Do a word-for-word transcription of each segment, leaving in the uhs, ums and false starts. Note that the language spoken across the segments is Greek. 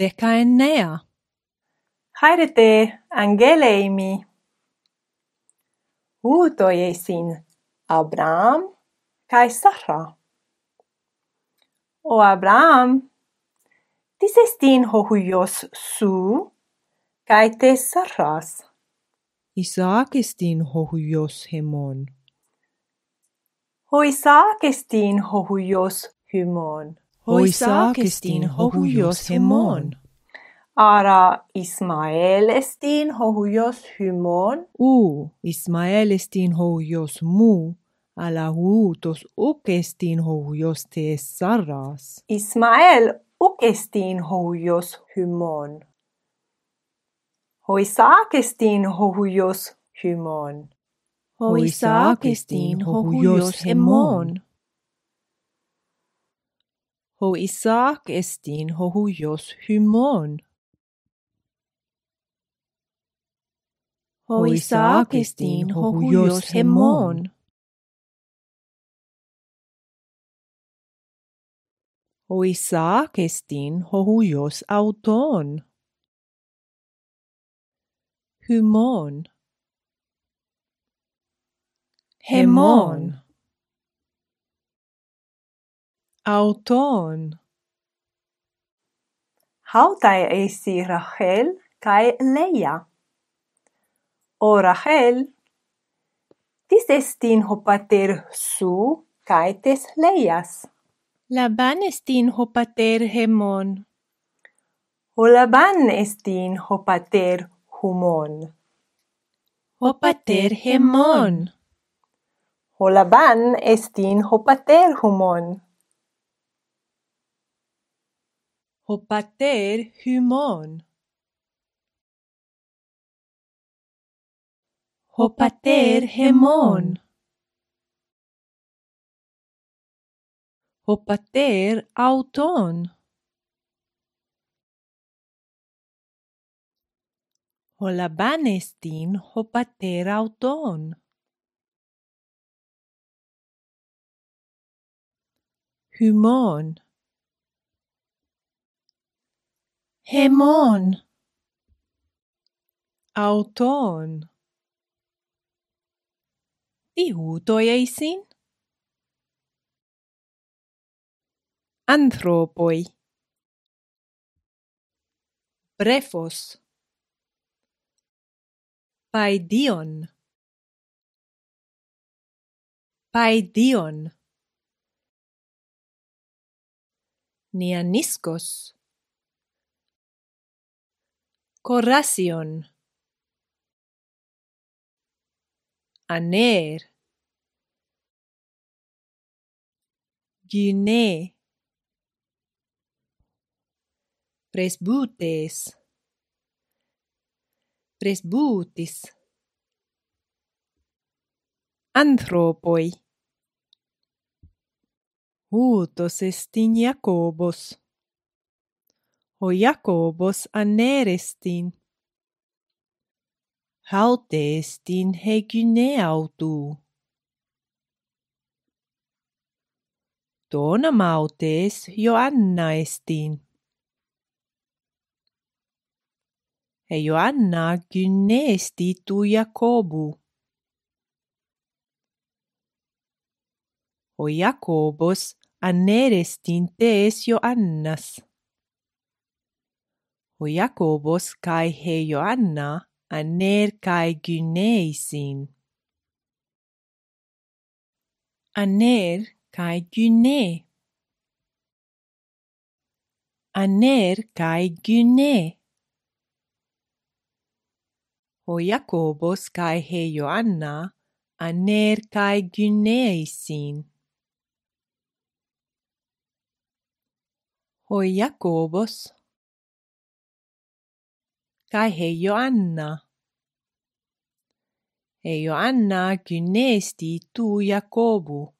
δεκαεννέα. Χαίρετε, Αγγέλε ημί. Ούτω έσυν Αβραάμ καί Σάρα. Ο Αβραάμ, τις εστίν ο χωριός σου καί τες Σάρας. Ισαάκ εστίν ο χωριός ημών. Ο Ισαάκ εστίν ο χωριός ημών. Ο Ισαάκ εστίν ο χωριός ημών. Άρα Ισμαήλ εστίν ο χωριός ημών. Ου, Ισμαήλ εστίν ο χωριός μου. Αλλά ούτως ουκ εστίν ο χωριός της Σάρας. Ισμαήλ ουκ εστίν ο χωριός ημών. Ο Ισαάκ εστίν ο χωριός ημών. Ο Ισαάκ εστίν ο χωριός ημών. Ο Ισαάκ εστίν ο χωριός ημών. Ο Ισαάκ εστίν ο χωριός ημών. Ο Ισαάκ εστίν ο χωριός αυτών. Χυμών. Χεμών. Αυτών. Χαύταί έσυ Ραχέλ καί Λέια. Ο Ραχέλ, τις εστίν ο πατέρ σου καί τες Λέιας. Λαβάν εστίν ο πατέρ ημών. Ο Λαβάν εστίν ο πατέρ χουμών. Ο πατέρ ημών. Ο Λαβάν εστίν ο πατέρ χουμών. Ο πατέρ χουμών. Ο πατέρ ημών. Ο πατέρ αυτών. Ο Λαβάν εστίν ο πατέρ αυτών. Χυμών. Χεμών. Αυτών. Τι ούτω έσυν? Άνθρωποι. Βρέφος. Παιδίον. Παιδίον. Νιανίσκος. Κοράσιον. Ανέρ. Γυνέ. Πρεσβούτες. Πρεσβούτης. Άνθρωποι. Ούτως εστίν Ιακώβος. Ο Ιακώβος ανέρεστην. Χαύτε εστίν η γυνέ αυτού. Το όνομα αυτής Ιωάννα εστίν. Η Ιωάννα γυνέ εστί του Ιακώβου. Ο Ιακώβος ανέρεστην της Ιωάννας. Ο Ιακώβος καί η Ιωάννα ανέρ καί γυνέ εισιν. Ανέρ καί γυνέ. Ανέρ καί γυνέ. Ο Ιακώβος καί η Ιωάννα ανέρ καί γυνέ εισιν. Ο Ιακώβος καί η Ιωάννα. Η Ιωάννα γυνέ εστί του Ιακώβου.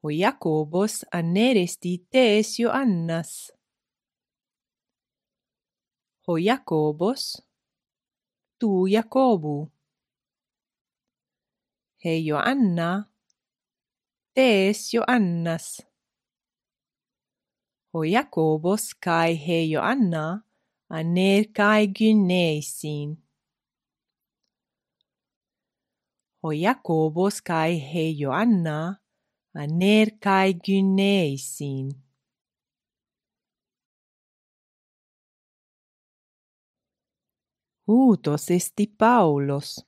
Ο Ιακώβος ανέρεστη της Ιωάννας. Ο Ιακώβος του Ιακώβου. Η Ιωάννα της Ιωάννας. ho Jakobos kai he Joanna aner kai gynneisin. Ho Jakobos kai he Joanna aner kai gynneisin. Ούτος εστι Παύλος.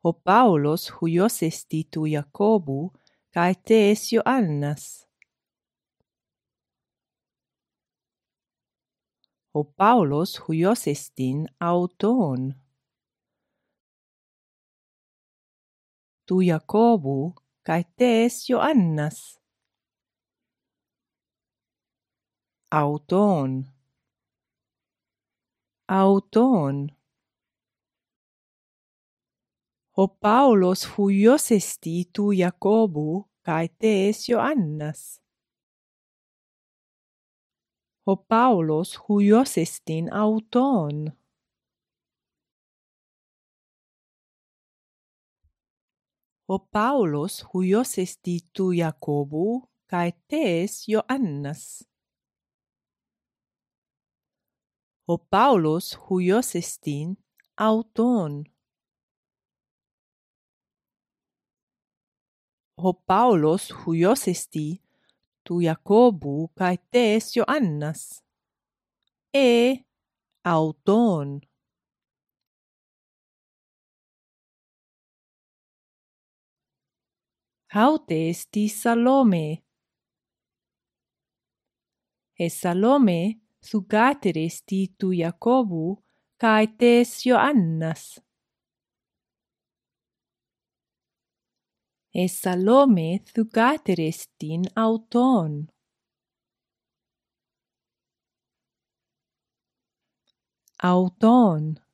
Ο Παύλος χουιος εστι του Ιακώβου καί τες Ιωάννας. Ο Παύλος χουιος εστιν αυτον. Του Ιακώβου καί τες Ιωάννας. Αυτον. Αυτόν. Ο Παύλος χουιος εστι του Ιακώβου καί τες Ιωάννας. Ο Παύλος χουιος εστιν αυτόν. Ο Παύλος χουιος εστι του Ιακώβου καί τες Ιωάννας. Ο Παύλος χουιος εστιν αυτον. Ο Παύλος χουιος εστι του Ιακώβου καί τες Ιωάννας. Ε αυτον. Αυτες τη Σαλόμε. Ε Σαλόμε σου κάτερες τη του Ιακώβου καί τες Ιωάννας. Ε Σαλόμε σου κάτερες την αυτον. Αυτον.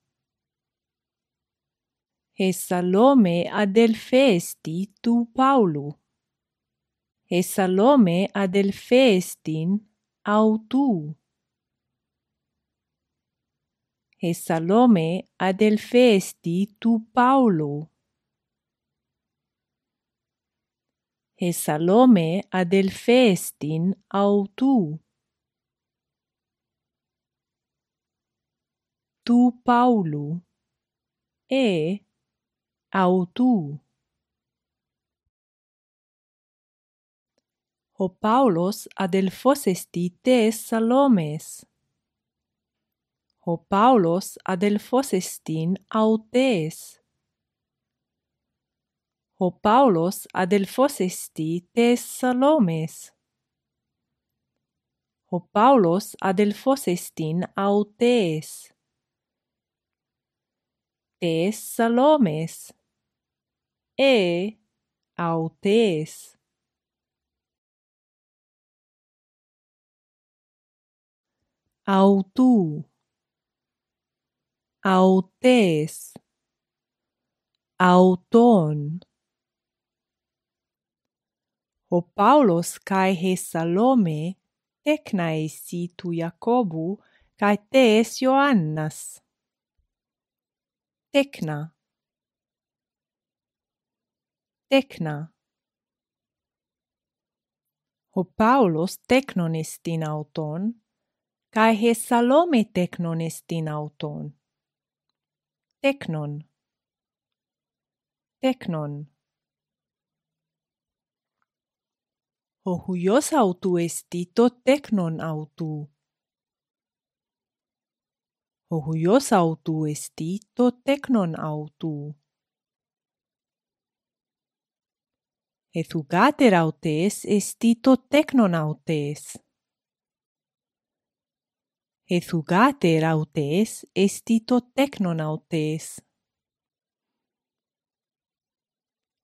Ε Σαλόμε αδελφές τη του Παύλου. Ε Σαλόμε αδελφές την αυτού. Ε Σαλόμε αδελφές τη του Παύλου. Ε Σαλόμε αδελφές την αυτού. Του Παύλου. Ε αυτού. Ο Παύλος αδελφός εστι τες Σαλόμες. Ο Παύλος αδελφός εστιν αυτές. Ο Παύλος αδελφός εστι τες Σαλόμες. Ο Παύλος αδελφός εστιν αυτές. Τες Σαλόμες. Ε αυτές. Αυτού. Αυτές. Αυτόν. Ο Παύλος καί η Σαλόμε τέκναισι του Ιακώβου καί τες Ιωάννας. Τέκνα. Τέκνα. Ο Παύλος τέκνον εστιν αυτον καί η Σαλόμε τέκνον εστιν αυτον. Τέκνον. Τέκνον. Ο χουιος αυτού εστι το τέκνον αυτού. Ο χουιος αυτού εστι το τέκνον αυτού. Εθουκάτερ αυτές εστι το τέκνον αυτές. Εθουκάτερ αυτές εστι το τέκνον αυτές.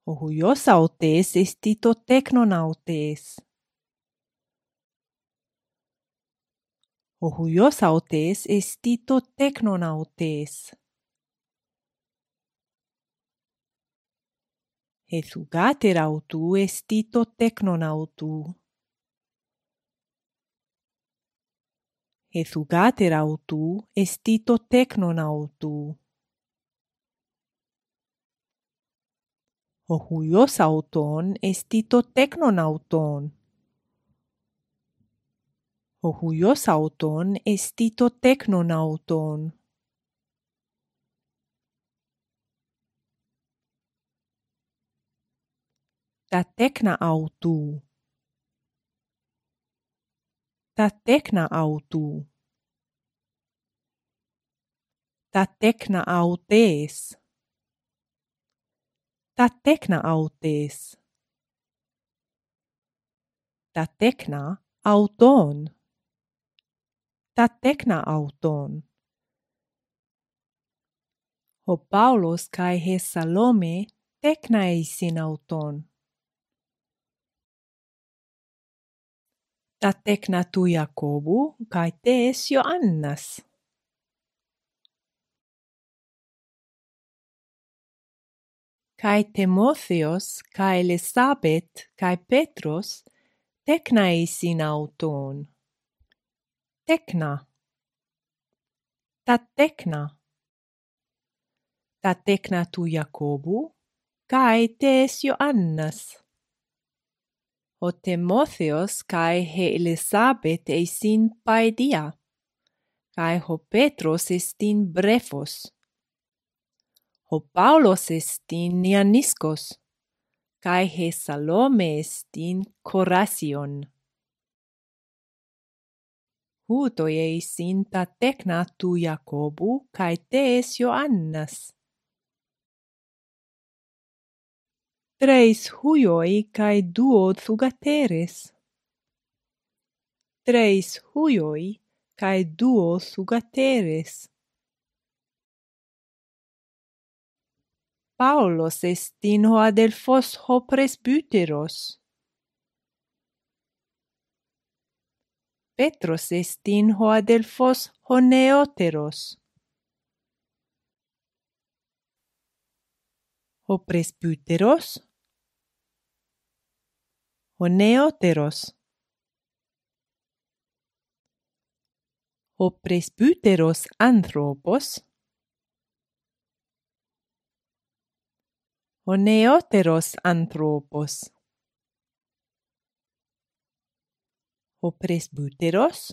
Ο χουιος αυτές εστι το τέκνον αυτές. Ο χουιος αυτές εστι το τέκνον αυτές. Εθουκάτερ αυτού εστι το τέκνον αυτού. Εθουκάτερ αυτού εστι το τέκνον αυτού. Ο χουιος αυτόν εστι το τέκνον αυτόν. Ο huios auton esti to tecnon auton. Τα τέκνα αυτού. Τα τέκνα αυτού. Τα τέκνα αυτές. Τα τέκνα αυτές. Τα τέκνα αυτών. Τα τέκνα αυτών. Ο Παύλος καί η Σαλόμη τέκνα εισιν αυτών. Τα τέκνα του Ιακώβου καί τες Ιωάννας. Καί Τιμόθεος, καί Ελισάβετ, καί Πέτρος, τέκνα εισιν αυτών. Τέκνα. Τα τέκνα. Τα τέκνα του Ιακώβου καί τες Ιωάννας. Ο Τιμόθεος καί η Ελισάβετ εισιν Παιδία, καί ο Πέτρος εστιν Βρέφος. Ο Παύλος εστιν Ιαννίσκος, καί η Σαλόμε εστιν Κοράσιον. Ούτω εισιν τα τέκνα του Ιακώβου καί τες Ιωάννας. Τρεις χούιοι καί δύο θυγατέρες. Τρεις χούιοι καί δύο θυγατέρες. Παύλος εστίν ο αδελφός ο πρεσβύτερος. Πέτρος εστίν ο αδελφός ο νεότερος. Ο πρεσβύτερος. Ο νεότερος. Ο πρεσβύτερος άνθρωπος. Ο νεότερος άνθρωπος. Ο πρεσβύτερος.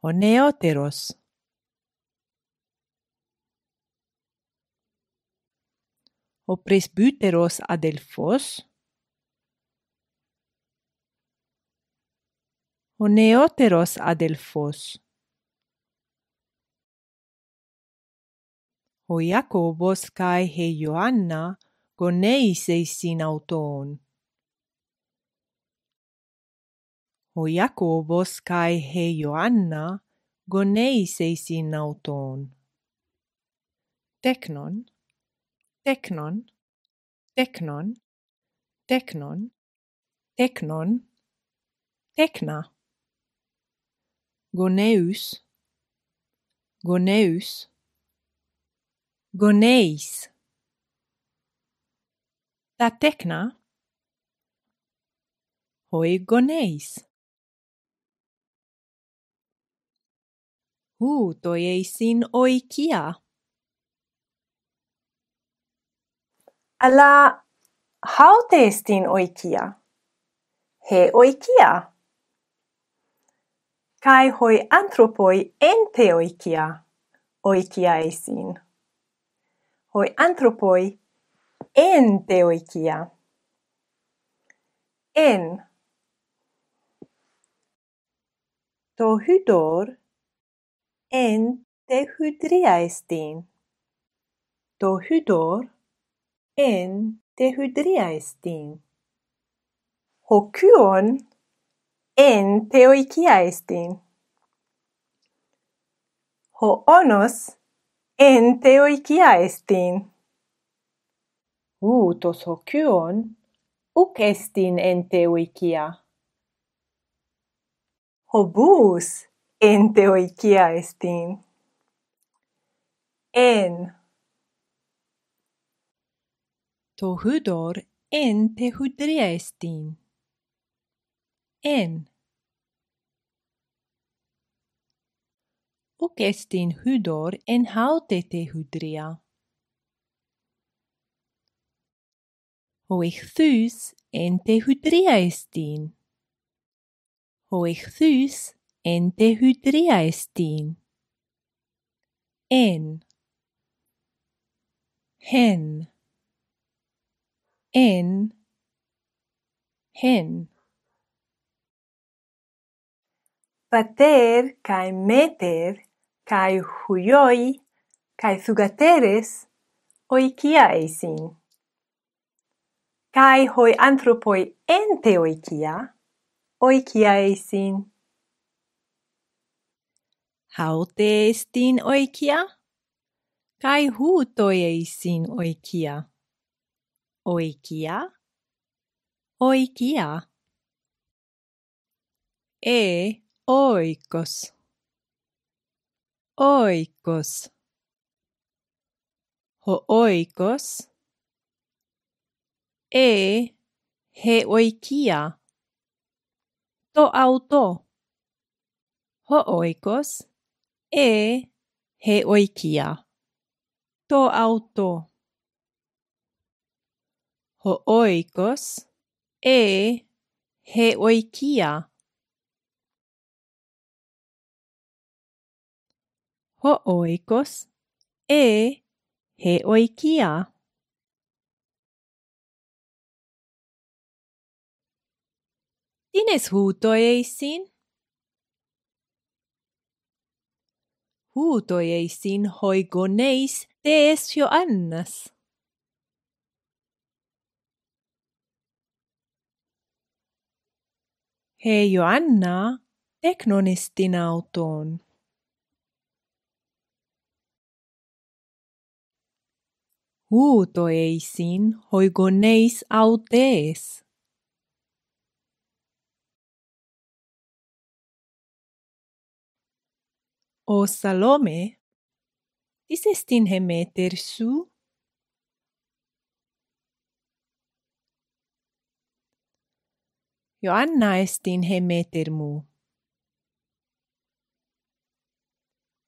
Ο νεότερος. Ο πρεσβύτερος αδελφός. Ο νεότερος αδελφός. Ο Ιακώβος καί η Ιωάννα γονέησε εισιν αυτόν. Ο Ιακώβος καί η Ιωάννα γονέησε εισιν αυτόν. Τέκνον. Τέκνον, τέκνον, τέκνον, τέκνον, τέκνα. Γονέους, γονέους, γονέης. Τα τέκνα, οι γονέης. Ούτω εισιν οικία. Αλλά χάουτε εστίν οικία. Χε οικία. Καί οι άνθρωποι έντε οικία. Οικία εστίν. Οι άνθρωποι έντε οικία. Εν. Το χιδόρ έντε χιδρία εστίν. Το χιδόρ εν τε χιδρία εστίν. Ο κιον εν τε οικία εστίν. Ο όνος εν τε οικία εστίν. Ούτως ο κιον ουκ εστίν εν τε οικία. Ο βούς εν τε οικία εστίν. Εν. Το χιδόρ εν τε χιδρία εστίν. Εν. Ουκ εστίν χιδόρ εν χάουτε τε χιδρία. Ο εχθούς entehydriaistin. Hoichthys entehydriaistin. En. Hen. En. Hen. Pater kai meter kai huioi kai thugateres oikiaisin. Kai hoi anthropoi ente oikia oikiaisin. Haute estin oikia kai hutoi eisin oikia. Oikia oikia. E Oikos. Oikos. Ho oikos. E he oikia. To auto. Ho oikos. E he oikia. To auto. Ho oikos. E he oikia. Ho oikos, e he oikia. Tines huutoeisin? Huutoeisin hoigoneis tees Joannas. He Joanna teknonistin autoon. Huutoeisin hoigoneis autees. O Salome, tis estin hemeter su? Joanna estin hemeter mu.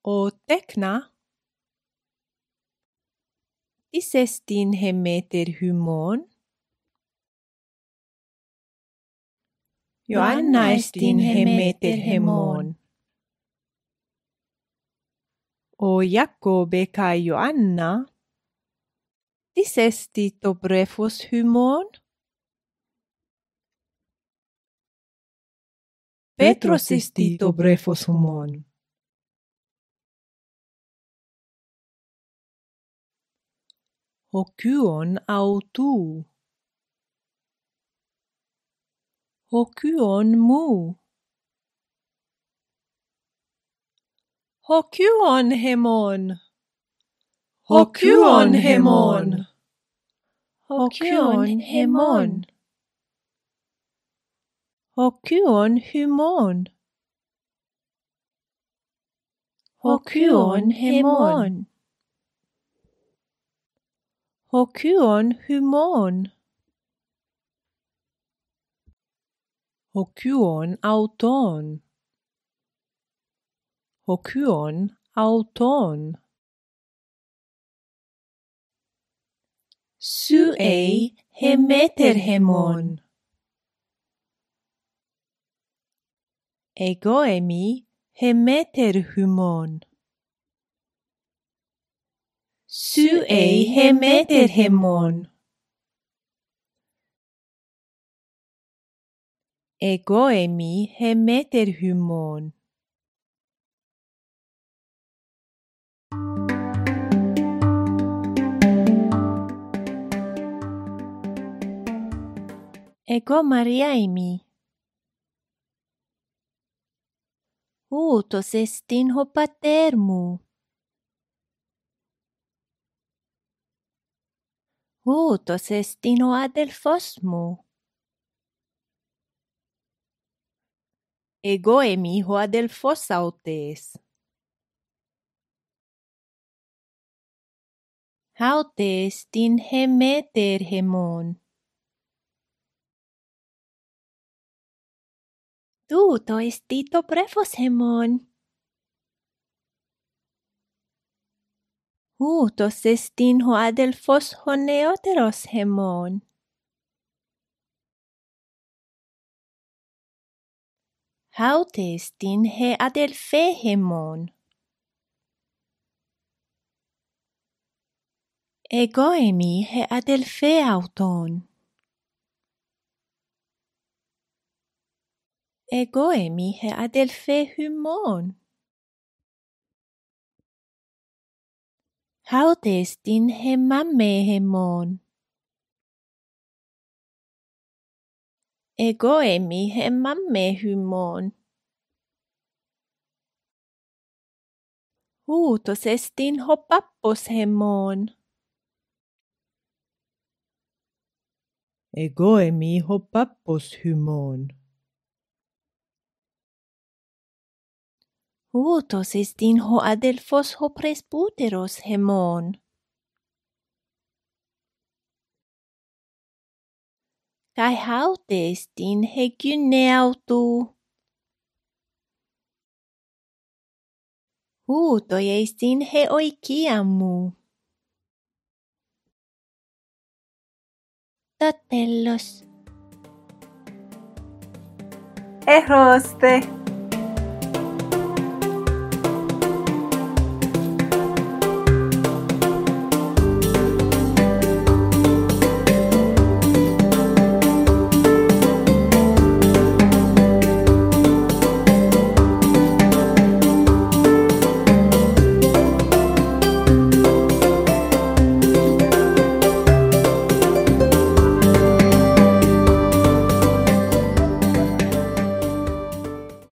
O Tekna, tis estin hemeter hymon? Joanna estin hemeter hymon. O Jakobe kai Joanna, tis esti to brefos hymon? Petros esti to brefos hymon. Hokyuon autuu. Hokyuon muu. Hokyuon hemon. Hokyuon hemon. Hokyuon hemon. Hokyuon hymon. Hokyuon hemon. Hokyuon hymon. Hokyuon auton. Hokyuon auton. Su ei hemeter hemon. Ego emi hemeter hymon. Su ei hemeter hemon. Ego emi hemeter hymon. Ego Maria emi. Huutos estin ho pater mu. Huutos estin ho Adelfos mu. Ego emi ho Adelfos autees. Haute estin hemeter hemon. Tuto esti to brefos hemon. Huutos estin ho Adelfos honeoteros hemon. هاوتستين هي ادلفهمون. اگویمی هی ادلفه اوتون. اگویمی هی ادلفه همون. هاوتستین هی ممه همون. اگویمی هی ممه همون. هوتوسستین هو پاپوس همون. Εγώ εμεί ο πάπος χυμών. Ούτος εστίν ο αδελφός ο πρεσπύτερος χυμών. Καί χαύτε εστίν η γυναίου του. Ούτο εστίν η οικία μου. Τέλος. Έχρωστε.